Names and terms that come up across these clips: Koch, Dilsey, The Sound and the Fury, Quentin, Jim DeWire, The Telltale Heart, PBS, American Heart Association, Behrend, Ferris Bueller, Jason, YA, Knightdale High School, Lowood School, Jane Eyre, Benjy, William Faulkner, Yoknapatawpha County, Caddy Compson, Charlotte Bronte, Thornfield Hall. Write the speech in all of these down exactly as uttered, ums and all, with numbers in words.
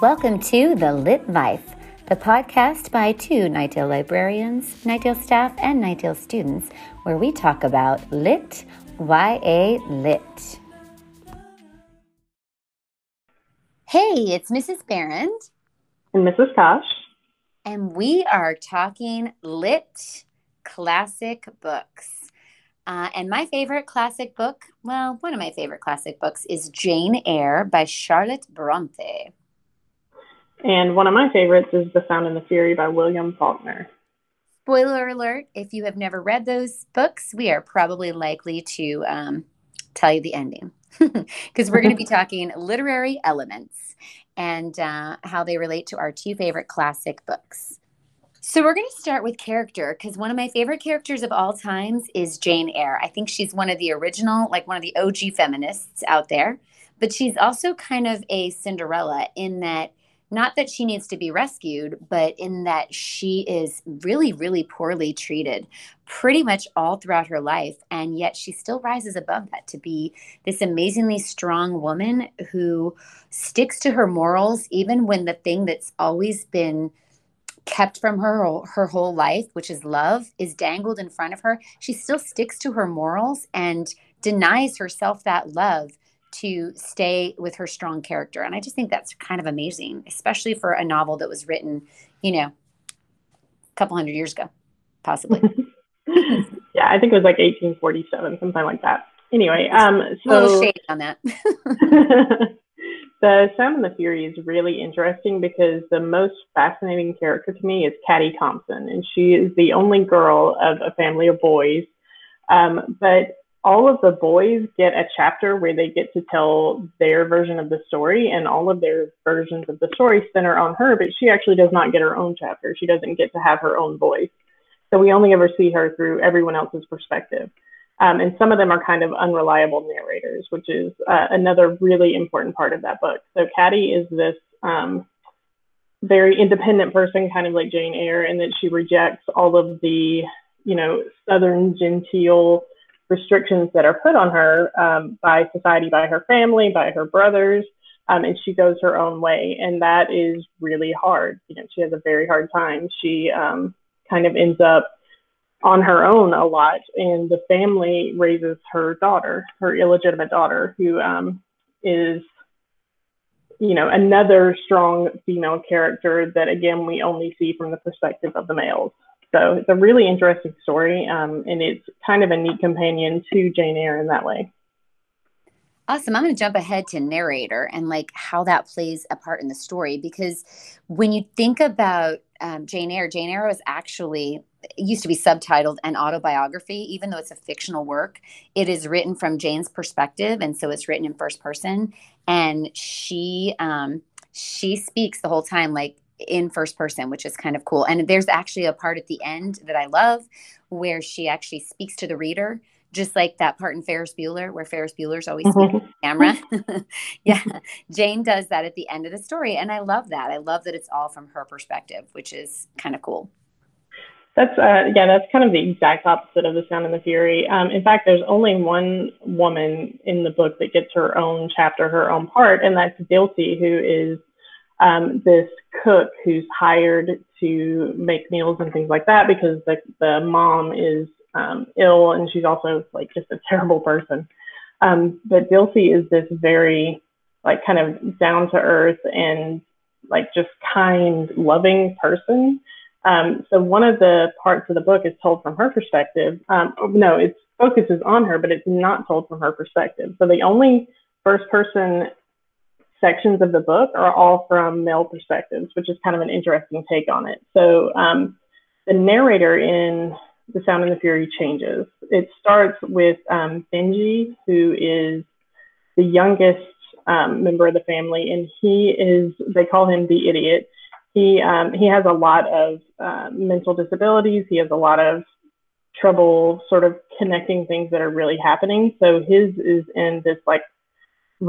Welcome to The Lit Life, the podcast by two Knightdale librarians, Knightdale staff, and Knightdale students, where we talk about lit, Y A lit. Hey, it's Missus Behrend. And Missus Koch. And we are talking lit classic books. Uh, and my favorite classic book, well, one of my favorite classic books is Jane Eyre by Charlotte Bronte. And one of my favorites is The Sound and the Fury by William Faulkner. Spoiler alert, if you have never read those books, we are probably likely to um, tell you the ending. Because we're going to be talking literary elements and uh, how they relate to our two favorite classic books. So we're going to start with character, because one of my favorite characters of all times is Jane Eyre. I think she's one of the original, like one of the O G feminists out there. But she's also kind of a Cinderella in that, not that she needs to be rescued, but in that she is really, really poorly treated pretty much all throughout her life. And yet she still rises above that to be this amazingly strong woman who sticks to her morals, even when the thing that's always been kept from her her whole life, which is love, is dangled in front of her. She still sticks to her morals and denies herself that love to stay with her strong character. And I just think that's kind of amazing, especially for a novel that was written, you know, a couple hundred years ago, possibly. Yeah, I think it was like eighteen forty-seven, something like that. Anyway, um, so... a little shade on that. The Sound and the Fury is really interesting because the most fascinating character to me is Caddy Compson, and she is the only girl of a family of boys. Um, but all of the boys get a chapter where they get to tell their version of the story, and all of their versions of the story center on her, but she actually does not get her own chapter. She doesn't get to have her own voice. So we only ever see her through everyone else's perspective. Um, and some of them are kind of unreliable narrators, which is uh, another really important part of that book. So Caddy is this um, very independent person, kind of like Jane Eyre, in that she rejects all of the, you know, Southern genteel restrictions that are put on her um, by society, by her family, by her brothers, um, and she goes her own way. And that is really hard. You know, she has a very hard time. She um, kind of ends up on her own a lot, and the family raises her daughter, her illegitimate daughter, who um, is, you know, another strong female character that, again, we only see from the perspective of the males. So it's a really interesting story, um, and it's kind of a neat companion to Jane Eyre in that way. Awesome. I'm going to jump ahead to narrator and like how that plays a part in the story, because when you think about um, Jane Eyre, Jane Eyre was actually, it used to be subtitled an autobiography, even though it's a fictional work. It is written from Jane's perspective, and so it's written in first person, and she um, she speaks the whole time, like, in first person, which is kind of cool. And there's actually a part at the end that I love where she actually speaks to the reader, just like that part in Ferris Bueller where Ferris Bueller's always mm-hmm. speaking to the camera. Yeah, Jane does that at the end of the story. And I love that. I love that it's all from her perspective, which is kind of cool. That's, uh, yeah, that's kind of the exact opposite of The Sound and the Fury. Um, in fact, there's only one woman in the book that gets her own chapter, her own part, and that's Dilsey, who is Um, this cook who's hired to make meals and things like that, because the, the mom is um, ill, and she's also like just a terrible person. Um, but Dilsey is this very like kind of down to earth and like just kind, loving person. Um, so one of the parts of the book is told from her perspective. Um, no, it focuses on her, but it's not told from her perspective. So the only first person sections of the book are all from male perspectives, which is kind of an interesting take on it. So um, the narrator in The Sound and the Fury changes. It starts with um, Benjy, who is the youngest um, member of the family, and he is, they call him the idiot. He, um, he has a lot of uh, mental disabilities. He has a lot of trouble sort of connecting things that are really happening. So his is in this like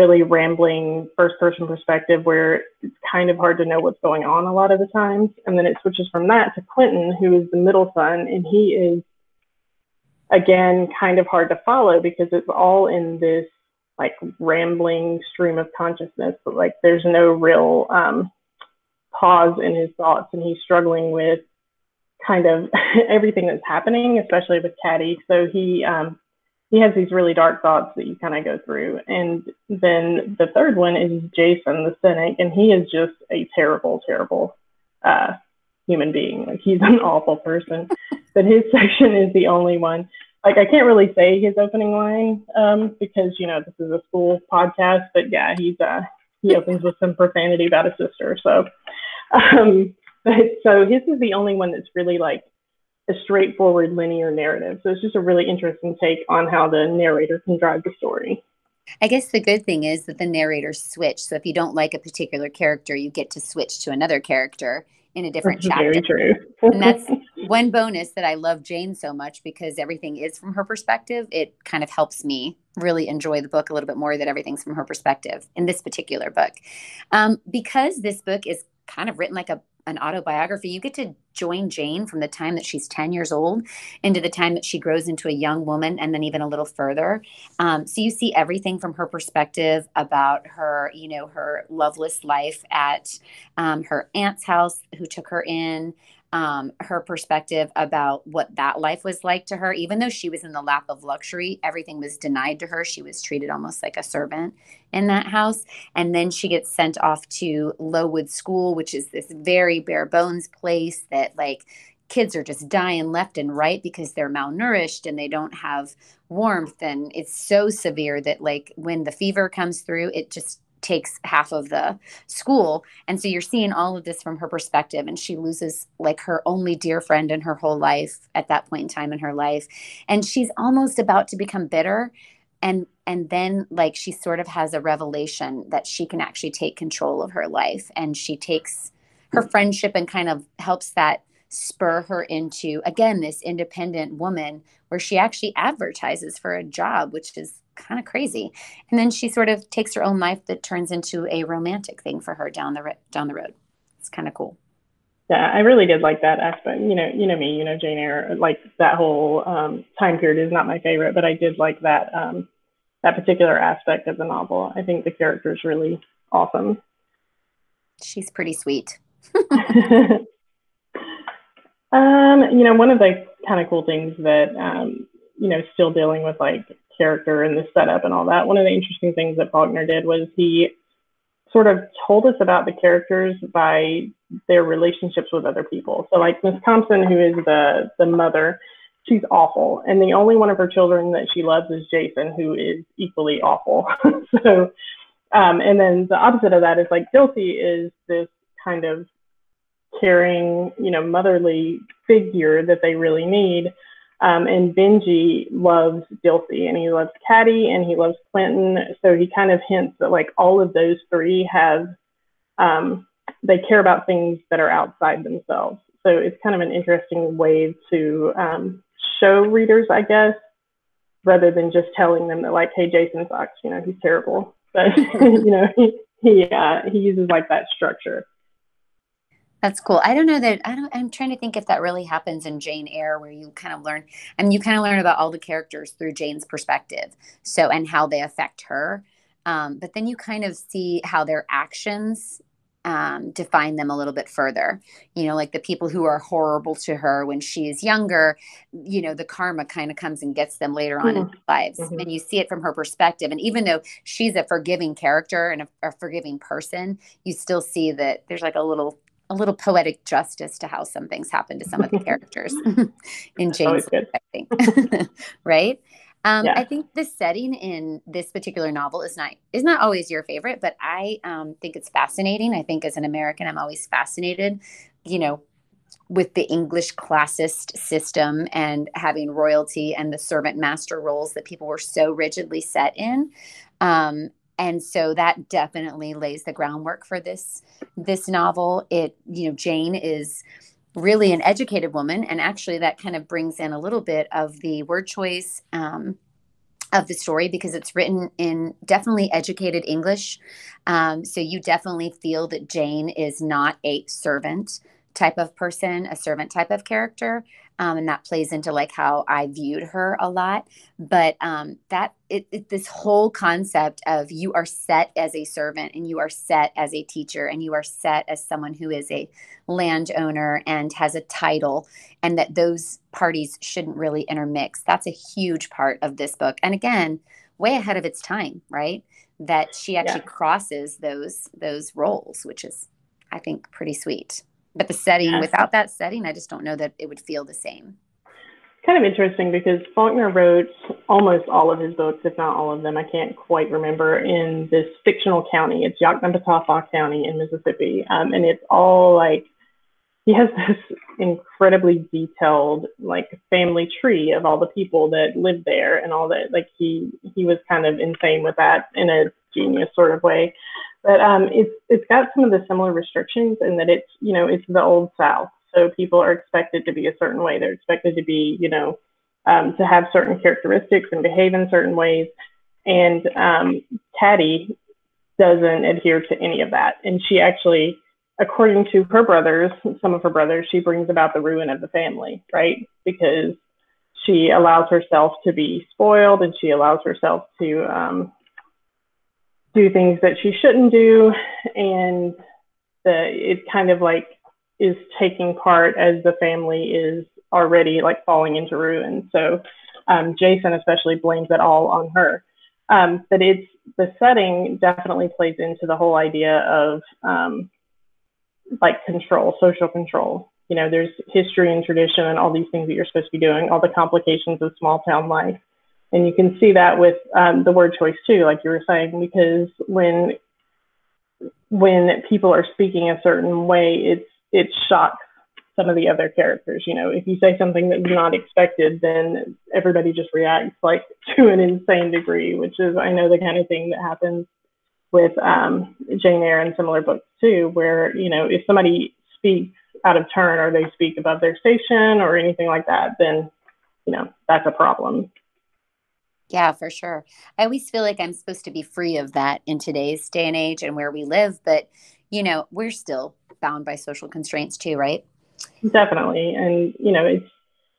really rambling first person perspective where it's kind of hard to know what's going on a lot of the times. And then it switches from that to Quentin, who is the middle son. And he is, again, kind of hard to follow because it's all in this like rambling stream of consciousness, but like there's no real um, pause in his thoughts, and he's struggling with kind of everything that's happening, especially with Caddy. So he um, he has these really dark thoughts that you kind of go through. And then the third one is Jason, the cynic, and he is just a terrible, terrible uh, human being. Like, he's an awful person. But his section is the only one. Like, I can't really say his opening line um, because, you know, this is a school podcast, but yeah, he's uh, he opens with some profanity about his sister. So, um, but, so his is the only one that's really like a straightforward linear narrative. So it's just a really interesting take on how the narrator can drive the story. I guess the good thing is that the narrators switch. So if you don't like a particular character, you get to switch to another character in a different that's chapter. Very true. And that's one bonus that I love Jane so much, because everything is from her perspective. It kind of helps me really enjoy the book a little bit more, that everything's from her perspective in this particular book. Um, because this book is kind of written like a an autobiography, you get to join Jane from the time that she's ten years old into the time that she grows into a young woman, and then even a little further. Um, so you see everything from her perspective about her, you know, her loveless life at um, her aunt's house, who took her in, um, her perspective about what that life was like to her. Even though she was in the lap of luxury, everything was denied to her. She was treated almost like a servant in that house. And then she gets sent off to Lowood School, which is this very bare bones place that, like, kids are just dying left and right because they're malnourished and they don't have warmth. And it's so severe that, like, when the fever comes through, it just takes half of the school. And so you're seeing all of this from her perspective, and she loses, like, her only dear friend in her whole life at that point in time in her life. And she's almost about to become bitter. And, and then, like, she sort of has a revelation that she can actually take control of her life. And she takes her friendship and kind of helps that spur her into, again, this independent woman, where she actually advertises for a job, which is kind of crazy. And then she sort of takes her own life that turns into a romantic thing for her down the down the road. It's kind of cool. Yeah, I really did like that aspect. You know, you know me, you know, Jane Eyre, like, that whole um, time period is not my favorite, but I did like that um, that particular aspect of the novel. I think the character is really awesome. She's pretty sweet. um, you know, one of the kind of cool things that, um, you know, still dealing with, like, character and the setup and all that. One of the interesting things that Faulkner did was he sort of told us about the characters by their relationships with other people. So, like, Miss Compson, who is the the mother, she's awful, and the only one of her children that she loves is Jason, who is equally awful. So, um, and then the opposite of that is, like, Dilsey is this kind of caring, you know, motherly figure that they really need. Um, and Benjy loves Dilsey, and he loves Caddy, and he loves Quentin. So he kind of hints that, like, all of those three have, um, they care about things that are outside themselves. So it's kind of an interesting way to um, show readers, I guess, rather than just telling them that, like, hey, Jason sucks, you know, he's terrible. But, you know, he, he, uh, he uses, like, that structure. That's cool. I don't know that I don't, I'm trying to think if that really happens in Jane Eyre, where you kind of learn, I mean, you kind of learn about all the characters through Jane's perspective. So, and how they affect her. Um, but then you kind of see how their actions um, define them a little bit further. You know, like, the people who are horrible to her when she is younger, you know, the karma kind of comes and gets them later on mm-hmm. in their lives. Mm-hmm. And you see it from her perspective. And even though she's a forgiving character and a, a forgiving person, you still see that there's, like, a little, a little poetic justice to how some things happen to some of the characters in Jane's book, I think. Right? Um, yeah. I think the setting in this particular novel is not is not always your favorite, but I um, think it's fascinating. I think as an American, I'm always fascinated, you know, with the English classist system and having royalty and the servant master roles that people were so rigidly set in. Um, And so that definitely lays the groundwork for this this novel. It, you know, Jane is really an educated woman, and actually that kind of brings in a little bit of the word choice um, of the story, because it's written in definitely educated English. Um, so you definitely feel that Jane is not a servant type of person, a servant type of character. Um, and that plays into like how I viewed her a lot. But um, that it, it, this whole concept of you are set as a servant and you are set as a teacher and you are set as someone who is a landowner and has a title, and that those parties shouldn't really intermix. That's a huge part of this book. And again, way ahead of its time, right? That she actually yeah. crosses those those roles, which is, I think, pretty sweet. But the setting, yes. without that setting, I just don't know that it would feel the same. Kind of interesting because Faulkner wrote almost all of his books, if not all of them, I can't quite remember, in this fictional county. It's Yoknapatawpha County in Mississippi. Um, and it's all like, he has this incredibly detailed like family tree of all the people that live there and all that. Like he, he was kind of insane with that in a genius sort of way. But um, it's it's got some of the similar restrictions in that it's, you know, it's the old South. So people are expected to be a certain way. They're expected to be, you know, um, to have certain characteristics and behave in certain ways. And um, Caddy doesn't adhere to any of that. And she actually, according to her brothers, some of her brothers, she brings about the ruin of the family, right? Because she allows herself to be spoiled and she allows herself to... Um, do things that she shouldn't do, and the it kind of like is taking part as the family is already like falling into ruin. So um, Jason especially blames it all on her. Um, but it's the setting definitely plays into the whole idea of um, like control, social control. You know, there's history and tradition and all these things that you're supposed to be doing, all the complications of small town life. And you can see that with um, the word choice too, like you were saying, because when when people are speaking a certain way, it's it shocks some of the other characters. You know, if you say something that's not expected, then everybody just reacts like to an insane degree, which is, I know, the kind of thing that happens with um, Jane Eyre and similar books too, where, you know, if somebody speaks out of turn or they speak above their station or anything like that, then, you know, that's a problem. Yeah, for sure. I always feel like I'm supposed to be free of that in today's day and age and where we live. But, you know, we're still bound by social constraints too, right? Definitely. And, you know, it's,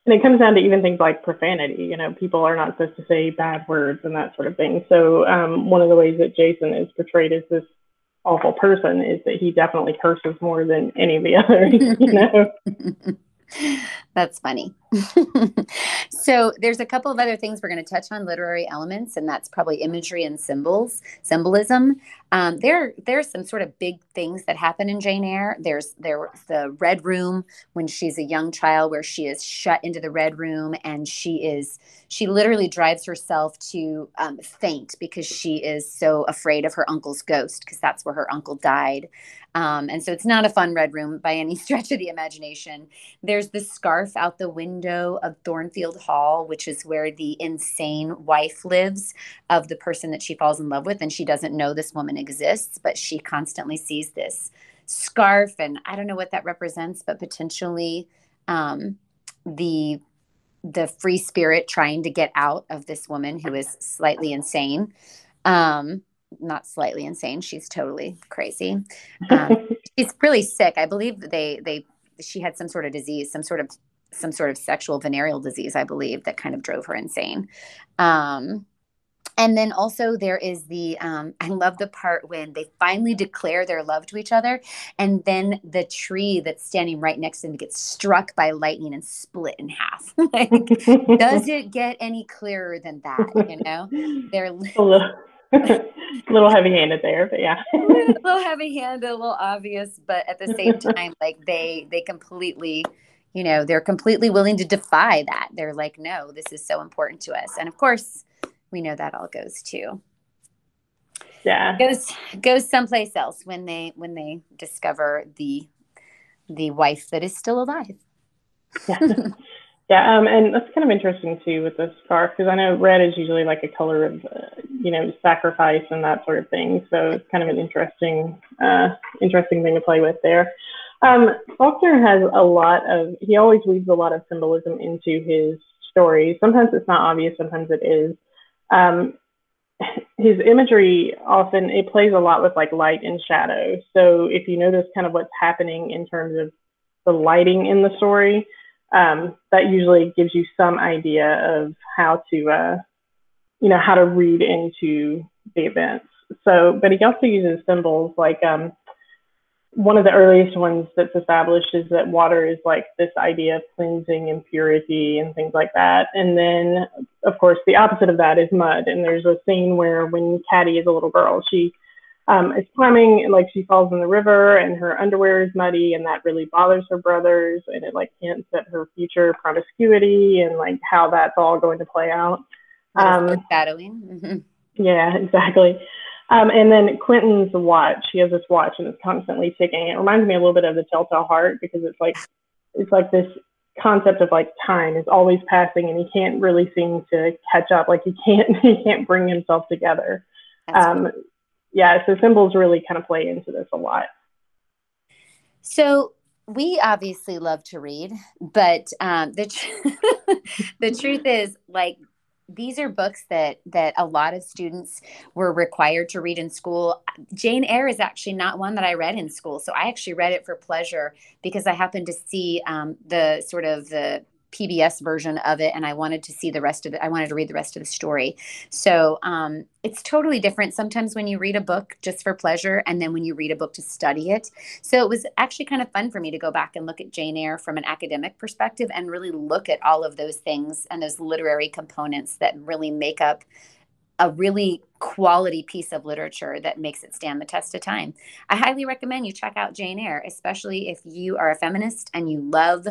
and it comes down to even things like profanity. You know, people are not supposed to say bad words and that sort of thing. So um, one of the ways that Jason is portrayed as this awful person is that he definitely curses more than any of the others, you know? That's funny. So there's a couple of other things we're going to touch on, literary elements, and that's probably imagery and symbols, symbolism. Um, there, there's some sort of big things that happen in Jane Eyre. There's there the Red Room when she's a young child, where she is shut into the Red Room, and she is she literally drives herself to um, faint because she is so afraid of her uncle's ghost, because that's where her uncle died. Um, and so it's not a fun Red Room by any stretch of the imagination. There's the scarf out the window of Thornfield Hall, which is where the insane wife lives of the person that she falls in love with. And she doesn't know this woman exists, but she constantly sees this scarf. And I don't know what that represents, but potentially um, the the free spirit trying to get out of this woman who is slightly insane. Um Not slightly insane. She's totally crazy. Um, she's really sick. I believe they they she had some sort of disease, some sort of some sort of sexual venereal disease, I believe, that kind of drove her insane. Um, and then also there is the um, I love the part when they finally declare their love to each other, and then the tree that's standing right next to them gets struck by lightning and split in half. Like, does it get any clearer than that? You know, they're. A little heavy-handed there, but yeah. A little heavy-handed, a little obvious, but at the same time, like they they completely, you know, they're completely willing to defy that. They're like, no, this is so important to us. And of course, we know that all goes to yeah goes goes someplace else when they when they discover the the wife that is still alive. Yeah. Yeah, um, and that's kind of interesting too with the scarf, because I know red is usually like a color of, uh, you know, sacrifice and that sort of thing. So it's kind of an interesting, uh, interesting thing to play with there. Um, Faulkner has a lot of, he always weaves a lot of symbolism into his stories. Sometimes it's not obvious, sometimes it is. Um, his imagery often, it plays a lot with like light and shadow. So if you notice kind of what's happening in terms of the lighting in the story, um, that usually gives you some idea of how to, uh, you know, how to read into the events. So, but he also uses symbols like um, one of the earliest ones that's established is that water is like this idea of cleansing and purity and things like that. And then, of course, the opposite of that is mud. And there's a scene where when Caddy is a little girl, she um, is climbing and like she falls in the river and her underwear is muddy, and that really bothers her brothers. And it like hints at her future promiscuity and like how that's all going to play out. Um, foreshadowing. Yeah, exactly. Um, and then Quentin's watch, he has this watch and it's constantly ticking. It reminds me a little bit of The Telltale Heart, because it's like, it's like this concept of like time is always passing and he can't really seem to catch up. Like he can't, he can't bring himself together. Um, cool. Yeah. So symbols really kind of play into this a lot. So we obviously love to read, but um, the, tr- the truth is like, these are books that, that a lot of students were required to read in school. Jane Eyre is actually not one that I read in school. So I actually read it for pleasure because I happened to see um, the sort of the P B S version of it. And I wanted to see the rest of it. I wanted to read the rest of the story. So um, it's totally different sometimes when you read a book just for pleasure and then when you read a book to study it. So it was actually kind of fun for me to go back and look at Jane Eyre from an academic perspective and really look at all of those things and those literary components that really make up a really quality piece of literature that makes it stand the test of time. I highly recommend you check out Jane Eyre, especially if you are a feminist and you love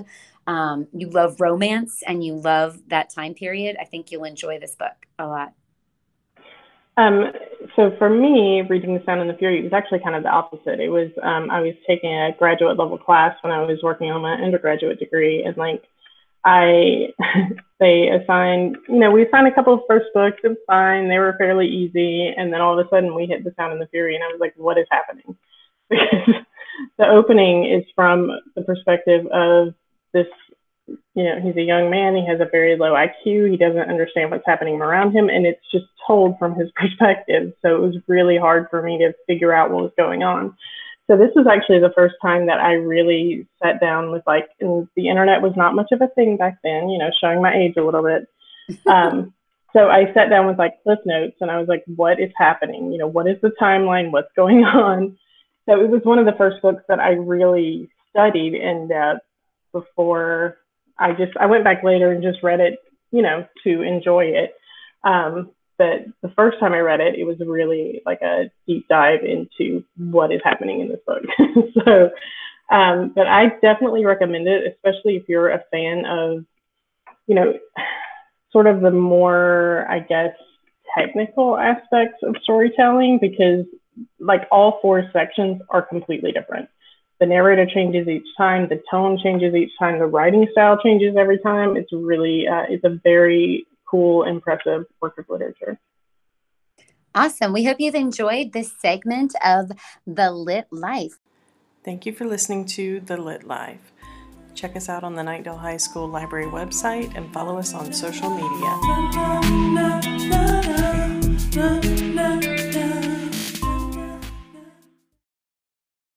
um, you love romance and you love that time period. I think you'll enjoy this book a lot. Um, so for me, reading The Sound and the Fury, it was actually kind of the opposite. It was um, I was taking a graduate level class when I was working on my undergraduate degree, and like I, they assigned, you know, we assigned a couple of first books, it was fine, they were fairly easy, and then all of a sudden we hit The Sound and the Fury, and I was like, what is happening? Because the opening is from the perspective of this, you know, he's a young man, he has a very low I Q, he doesn't understand what's happening around him, and it's just told from his perspective, so it was really hard for me to figure out what was going on. So this was actually the first time that I really sat down with like, and the internet was not much of a thing back then, you know, showing my age a little bit. Um, so I sat down with like Cliff Notes and I was like, what is happening? You know, what is the timeline? What's going on? So it was one of the first books that I really studied in depth before I just, I went back later and just read it, you know, to enjoy it. Um, But the first time I read it, it was really like a deep dive into what is happening in this book. so, um, but I definitely recommend it, especially if you're a fan of, you know, sort of the more, I guess, technical aspects of storytelling, because like all four sections are completely different. The narrator changes each time, the tone changes each time, the writing style changes every time. It's really, uh, it's a very cool, impressive work of literature. Awesome. We hope you've enjoyed this segment of The Lit Life. Thank you for listening to The Lit Life. Check us out on the Knightdale High School Library website and follow us on social media.